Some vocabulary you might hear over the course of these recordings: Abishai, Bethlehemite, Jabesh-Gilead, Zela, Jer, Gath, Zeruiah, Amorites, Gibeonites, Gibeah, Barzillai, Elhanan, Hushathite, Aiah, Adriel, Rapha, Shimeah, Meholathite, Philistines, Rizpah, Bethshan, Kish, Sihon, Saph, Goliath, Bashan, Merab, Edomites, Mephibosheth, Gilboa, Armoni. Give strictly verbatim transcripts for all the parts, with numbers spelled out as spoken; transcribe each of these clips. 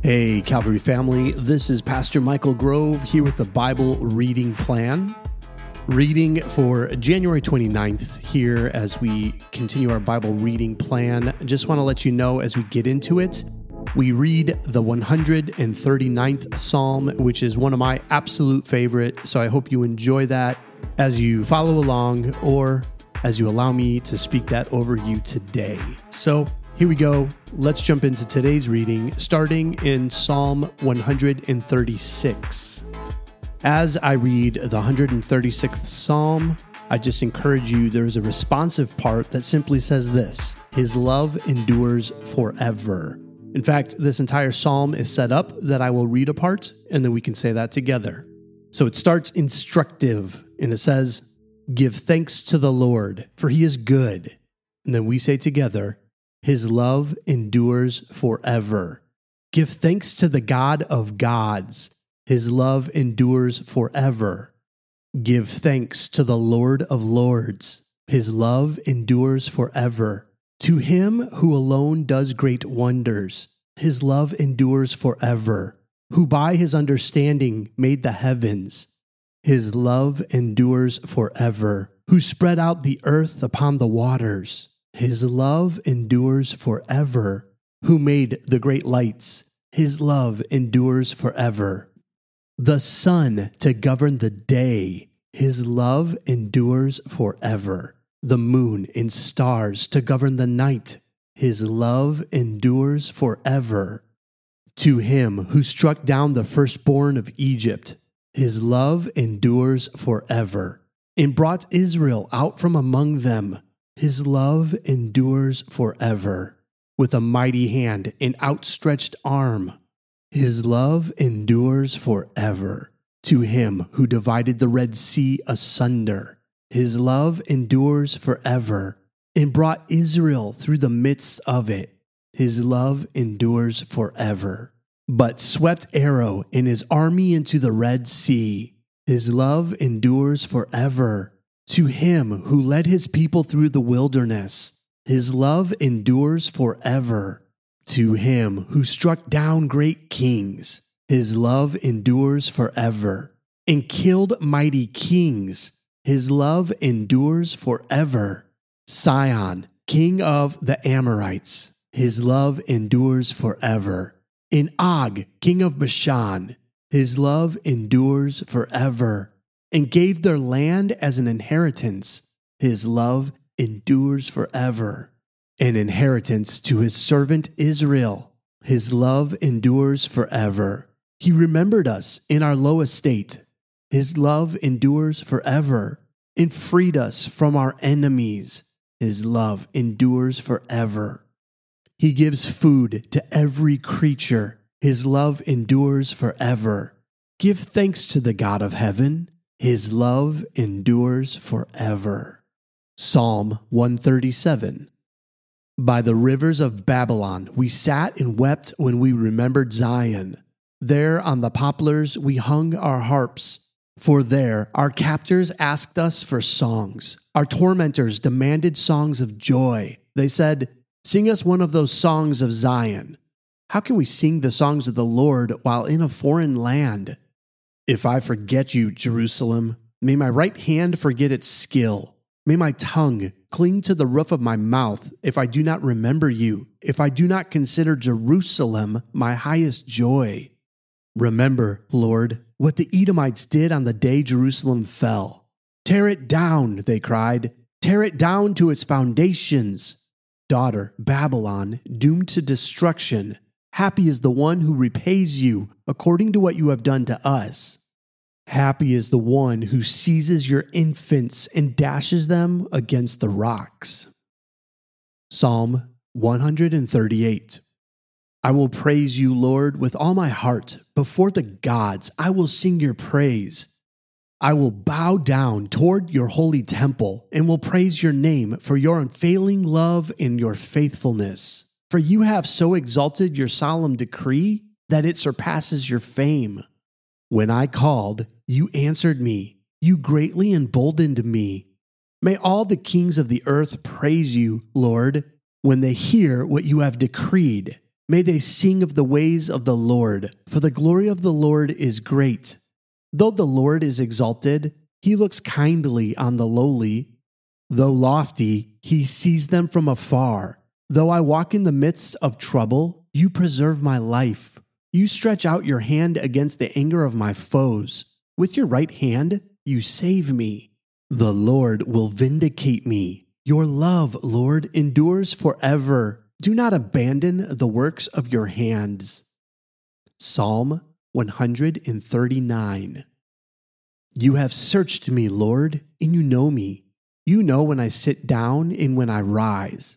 Hey, Calvary family, this is Pastor Michael Grove here with the Bible Reading Plan. Reading for January twenty-ninth here as we continue our Bible reading plan. Just want to let you know as we get into it, we read the one hundred thirty-ninth Psalm, which is one of my absolute favorite. So I hope you enjoy that as you follow along or as you allow me to speak that over you today. So here we go. Let's jump into today's reading, starting in Psalm one hundred thirty-six. As I read the one hundred thirty-sixth Psalm, I just encourage you, there's a responsive part that simply says this: His love endures forever. In fact, this entire psalm is set up that I will read a part, and then we can say that together. So it starts instructive, and it says, "Give thanks to the Lord, for he is good." And then we say together, "His love endures forever." Give thanks to the God of gods. His love endures forever. Give thanks to the Lord of lords. His love endures forever. To him who alone does great wonders. His love endures forever. Who by his understanding made the heavens. His love endures forever. Who spread out the earth upon the waters. His love endures forever. Who made the great lights? His love endures forever. The sun to govern the day. His love endures forever. The moon and stars to govern the night. His love endures forever. To him who struck down the firstborn of Egypt. His love endures forever. And brought Israel out from among them. His love endures forever. With a mighty hand and outstretched arm, his love endures forever. To him who divided the Red Sea asunder, his love endures forever. And brought Israel through the midst of it, his love endures forever. But swept Arrow and his army into the Red Sea, his love endures forever. To him who led his people through the wilderness, his love endures forever. To him who struck down great kings, his love endures forever. And killed mighty kings, his love endures forever. Sihon, king of the Amorites, his love endures forever. And Og, king of Bashan, his love endures forever. And gave their land as an inheritance. His love endures forever. An inheritance to his servant Israel. His love endures forever. He remembered us in our low estate. His love endures forever. And freed us from our enemies. His love endures forever. He gives food to every creature. His love endures forever. Give thanks to the God of heaven. His love endures forever. Psalm one thirty-seven. By the rivers of Babylon we sat and wept when we remembered Zion. There on the poplars we hung our harps. For there our captors asked us for songs. Our tormentors demanded songs of joy. They said, "Sing us one of those songs of Zion." How can we sing the songs of the Lord while in a foreign land? If I forget you, Jerusalem, may my right hand forget its skill. May my tongue cling to the roof of my mouth if I do not remember you, if I do not consider Jerusalem my highest joy. Remember, Lord, what the Edomites did on the day Jerusalem fell. "Tear it down," they cried. "Tear it down to its foundations." Daughter Babylon, doomed to destruction, happy is the one who repays you according to what you have done to us. Happy is the one who seizes your infants and dashes them against the rocks. Psalm one thirty-eight. I will praise you, Lord, with all my heart. Before the gods, I will sing your praise. I will bow down toward your holy temple and will praise your name for your unfailing love and your faithfulness. For you have so exalted your solemn decree that it surpasses your fame. When I called, you answered me. You greatly emboldened me. May all the kings of the earth praise you, Lord, when they hear what you have decreed. May they sing of the ways of the Lord, for the glory of the Lord is great. Though the Lord is exalted, he looks kindly on the lowly. Though lofty, he sees them from afar. Though I walk in the midst of trouble, you preserve my life. You stretch out your hand against the anger of my foes. With your right hand, you save me. The Lord will vindicate me. Your love, Lord, endures forever. Do not abandon the works of your hands. Psalm one hundred thirty-nine. You have searched me, Lord, and you know me. You know when I sit down and when I rise.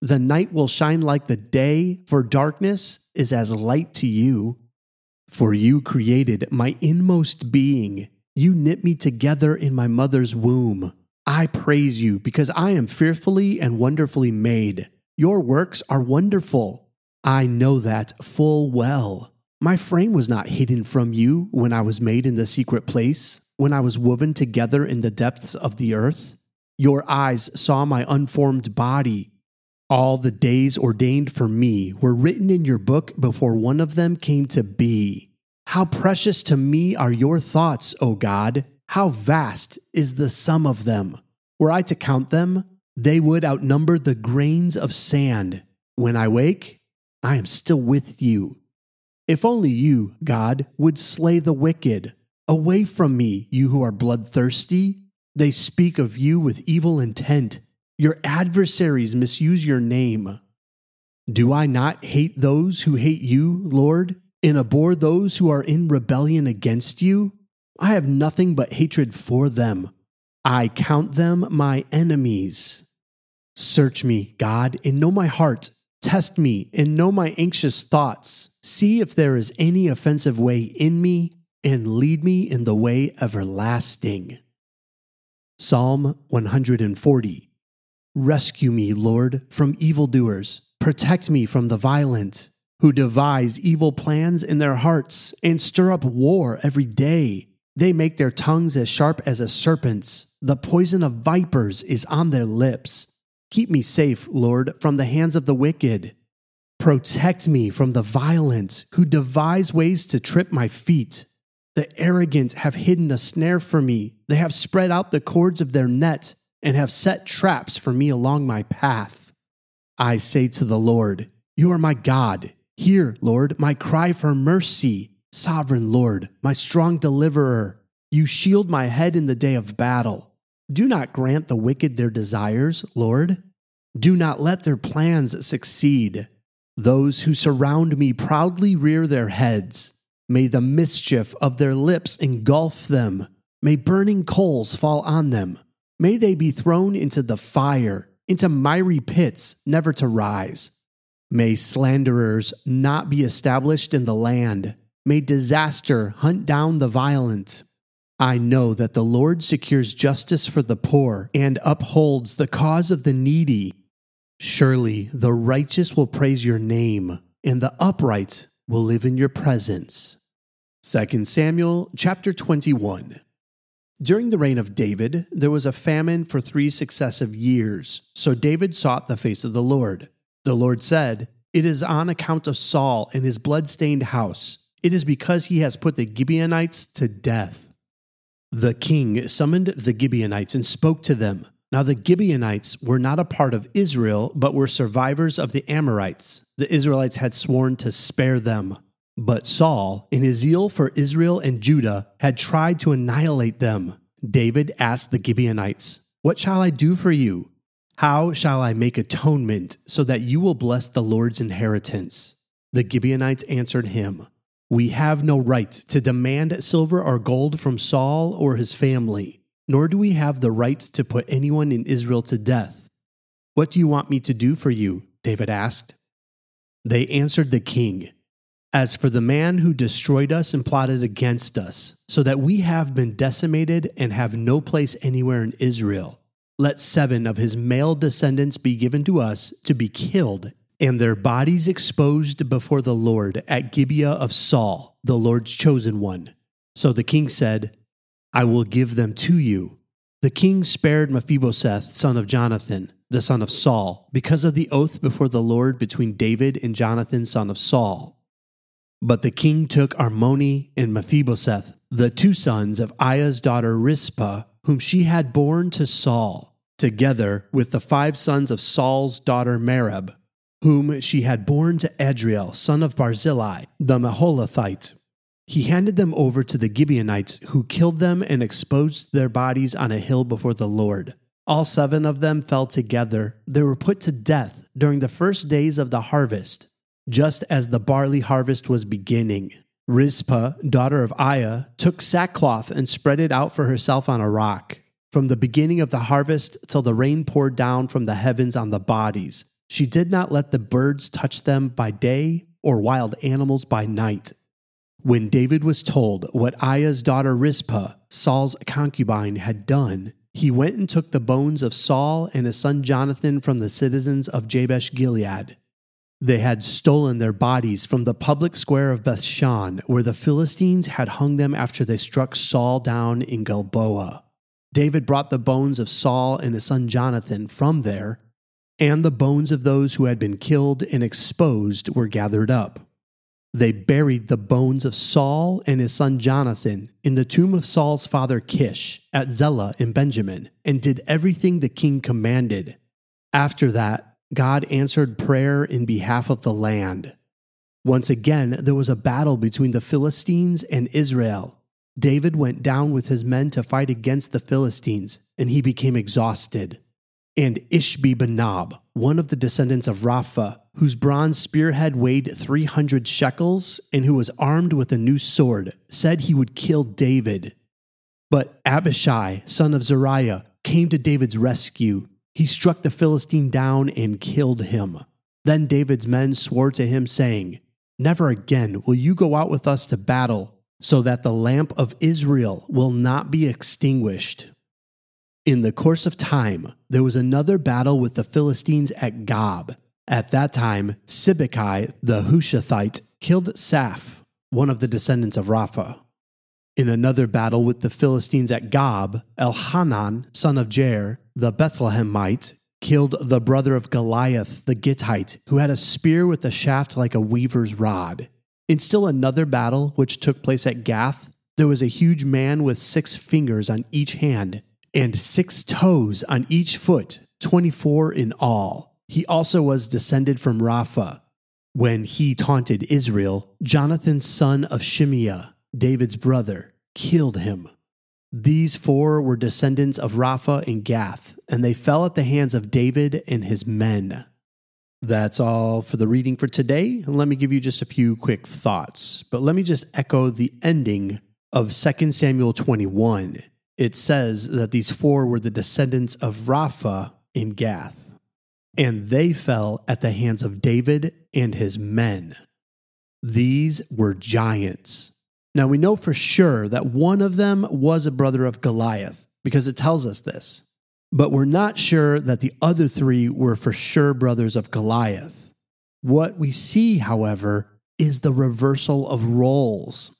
The night will shine like the day, for darkness is as light to you. For you created my inmost being. You knit me together in my mother's womb. I praise you because I am fearfully and wonderfully made. Your works are wonderful. I know that full well. My frame was not hidden from you when I was made in the secret place, when I was woven together in the depths of the earth. Your eyes saw my unformed body. All the days ordained for me were written in your book before one of them came to be. How precious to me are your thoughts, O God! How vast is the sum of them! Were I to count them, they would outnumber the grains of sand. When I wake, I am still with you. If only you, God, would slay the wicked. Away from me, you who are bloodthirsty. They speak of you with evil intent. Your adversaries misuse your name. Do I not hate those who hate you, Lord, and abhor those who are in rebellion against you? I have nothing but hatred for them. I count them my enemies. Search me, God, and know my heart. Test me and know my anxious thoughts. See if there is any offensive way in me, and lead me in the way everlasting. Psalm one hundred forty. Rescue me, Lord, from evildoers. Protect me from the violent, who devise evil plans in their hearts and stir up war every day. They make their tongues as sharp as a serpent's. The poison of vipers is on their lips. Keep me safe, Lord, from the hands of the wicked. Protect me from the violent, who devise ways to trip my feet. The arrogant have hidden a snare for me. They have spread out the cords of their net and have set traps for me along my path. I say to the Lord, you are my God. Hear, Lord, my cry for mercy. Sovereign Lord, my strong deliverer, you shield my head in the day of battle. Do not grant the wicked their desires, Lord. Do not let their plans succeed. Those who surround me proudly rear their heads. May the mischief of their lips engulf them. May burning coals fall on them. May they be thrown into the fire, into miry pits, never to rise. May slanderers not be established in the land. May disaster hunt down the violent. I know that the Lord secures justice for the poor and upholds the cause of the needy. Surely the righteous will praise your name, and the upright will live in your presence. Second Samuel chapter twenty-one. During the reign of David, there was a famine for three successive years, so David sought the face of the Lord. The Lord said, it is on account of Saul and his blood-stained house. It is because he has put the Gibeonites to death. The king summoned the Gibeonites and spoke to them. Now the Gibeonites were not a part of Israel, but were survivors of the Amorites. The Israelites had sworn to spare them. But Saul, in his zeal for Israel and Judah, had tried to annihilate them. David asked the Gibeonites, "What shall I do for you? How shall I make atonement so that you will bless the Lord's inheritance?" The Gibeonites answered him, "We have no right to demand silver or gold from Saul or his family, nor do we have the right to put anyone in Israel to death. What do you want me to do for you?" David asked. They answered the king, "As for the man who destroyed us and plotted against us, so that we have been decimated and have no place anywhere in Israel, let seven of his male descendants be given to us to be killed, and their bodies exposed before the Lord at Gibeah of Saul, the Lord's chosen one." So the king said, "I will give them to you." The king spared Mephibosheth, son of Jonathan, the son of Saul, because of the oath before the Lord between David and Jonathan, son of Saul. But the king took Armoni and Mephibosheth, the two sons of Aiah's daughter Rizpah, whom she had borne to Saul, together with the five sons of Saul's daughter Merab, whom she had borne to Adriel, son of Barzillai, the Meholathite. He handed them over to the Gibeonites, who killed them and exposed their bodies on a hill before the Lord. All seven of them fell together. They were put to death during the first days of the harvest, just as the barley harvest was beginning. Rizpah, daughter of Aiah, took sackcloth and spread it out for herself on a rock, from the beginning of the harvest till the rain poured down from the heavens on the bodies. She did not let the birds touch them by day or wild animals by night. When David was told what Aiah's daughter Rizpah, Saul's concubine, had done, he went and took the bones of Saul and his son Jonathan from the citizens of Jabesh-Gilead. They had stolen their bodies from the public square of Bethshan, where the Philistines had hung them after they struck Saul down in Gilboa. David brought the bones of Saul and his son Jonathan from there, and the bones of those who had been killed and exposed were gathered up. They buried the bones of Saul and his son Jonathan in the tomb of Saul's father Kish at Zela in Benjamin, and did everything the king commanded. After that, God answered prayer in behalf of the land. Once again, there was a battle between the Philistines and Israel. David went down with his men to fight against the Philistines, and he became exhausted. And Ishbi-benob, one of the descendants of Rapha, whose bronze spearhead weighed three hundred shekels and who was armed with a new sword, said he would kill David. But Abishai, son of Zeruiah, came to David's rescue. He struck the Philistine down and killed him. Then David's men swore to him, saying, "Never again will you go out with us to battle, so that the lamp of Israel will not be extinguished." In the course of time, there was another battle with the Philistines at Gob. At that time, Sibbecai the Hushathite killed Saph, one of the descendants of Rapha. In another battle with the Philistines at Gob, Elhanan, son of Jer, the Bethlehemite, killed the brother of Goliath the Gittite, who had a spear with a shaft like a weaver's rod. In still another battle, which took place at Gath, there was a huge man with six fingers on each hand and six toes on each foot, twenty-four in all. He also was descended from Rapha. When he taunted Israel, Jonathan, son of Shimeah, David's brother, killed him. These four were descendants of Rapha and Gath, and they fell at the hands of David and his men. That's all for the reading for today, and let me give you just a few quick thoughts. But let me just echo the ending of Second Samuel twenty-one. It says that these four were the descendants of Rapha and Gath, and they fell at the hands of David and his men. These were giants. Now, we know for sure that one of them was a brother of Goliath, because it tells us this. But we're not sure that the other three were for sure brothers of Goliath. What we see, however, is the reversal of roles.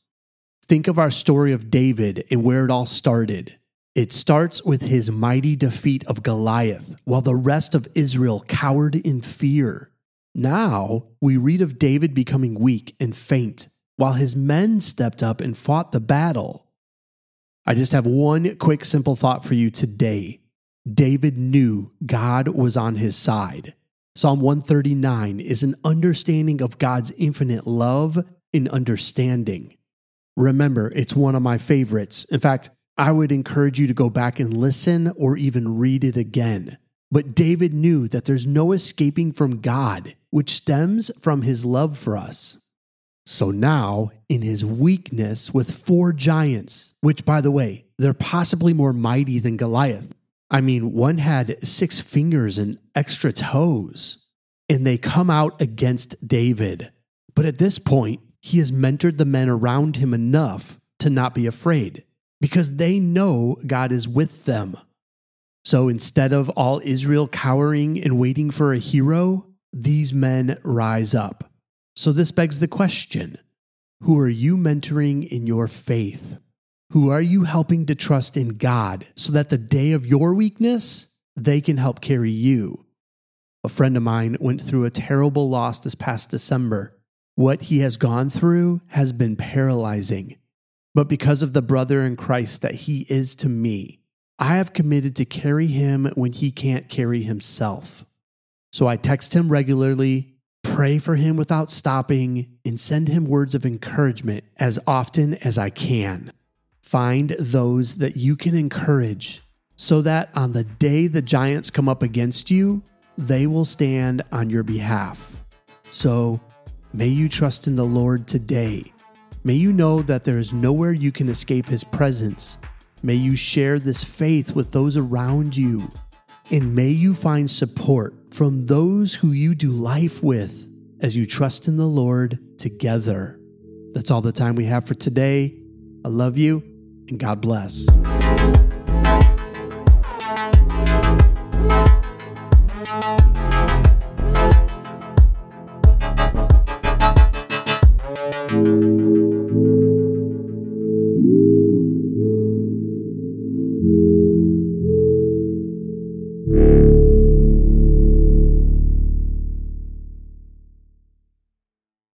Think of our story of David and where it all started. It starts with his mighty defeat of Goliath, while the rest of Israel cowered in fear. Now, we read of David becoming weak and faint, while his men stepped up and fought the battle. I just have one quick, simple thought for you today. David knew God was on his side. Psalm one thirty-nine is an understanding of God's infinite love in understanding. Remember, it's one of my favorites. In fact, I would encourage you to go back and listen or even read it again. But David knew that there's no escaping from God, which stems from his love for us. So now, in his weakness with four giants, which, by the way, they're possibly more mighty than Goliath. I mean, one had six fingers and extra toes, and they come out against David. But at this point, he has mentored the men around him enough to not be afraid, because they know God is with them. So instead of all Israel cowering and waiting for a hero, these men rise up. So this begs the question, who are you mentoring in your faith? Who are you helping to trust in God so that the day of your weakness, they can help carry you? A friend of mine went through a terrible loss this past December. What he has gone through has been paralyzing. But because of the brother in Christ that he is to me, I have committed to carry him when he can't carry himself. So I text him regularly, pray for him without stopping, and send him words of encouragement as often as I can. Find those that you can encourage so that on the day the giants come up against you, they will stand on your behalf. So may you trust in the Lord today. May you know that there is nowhere you can escape his presence. May you share this faith with those around you. And may you find support from those who you do life with as you trust in the Lord together. That's all the time we have for today. I love you, and God bless.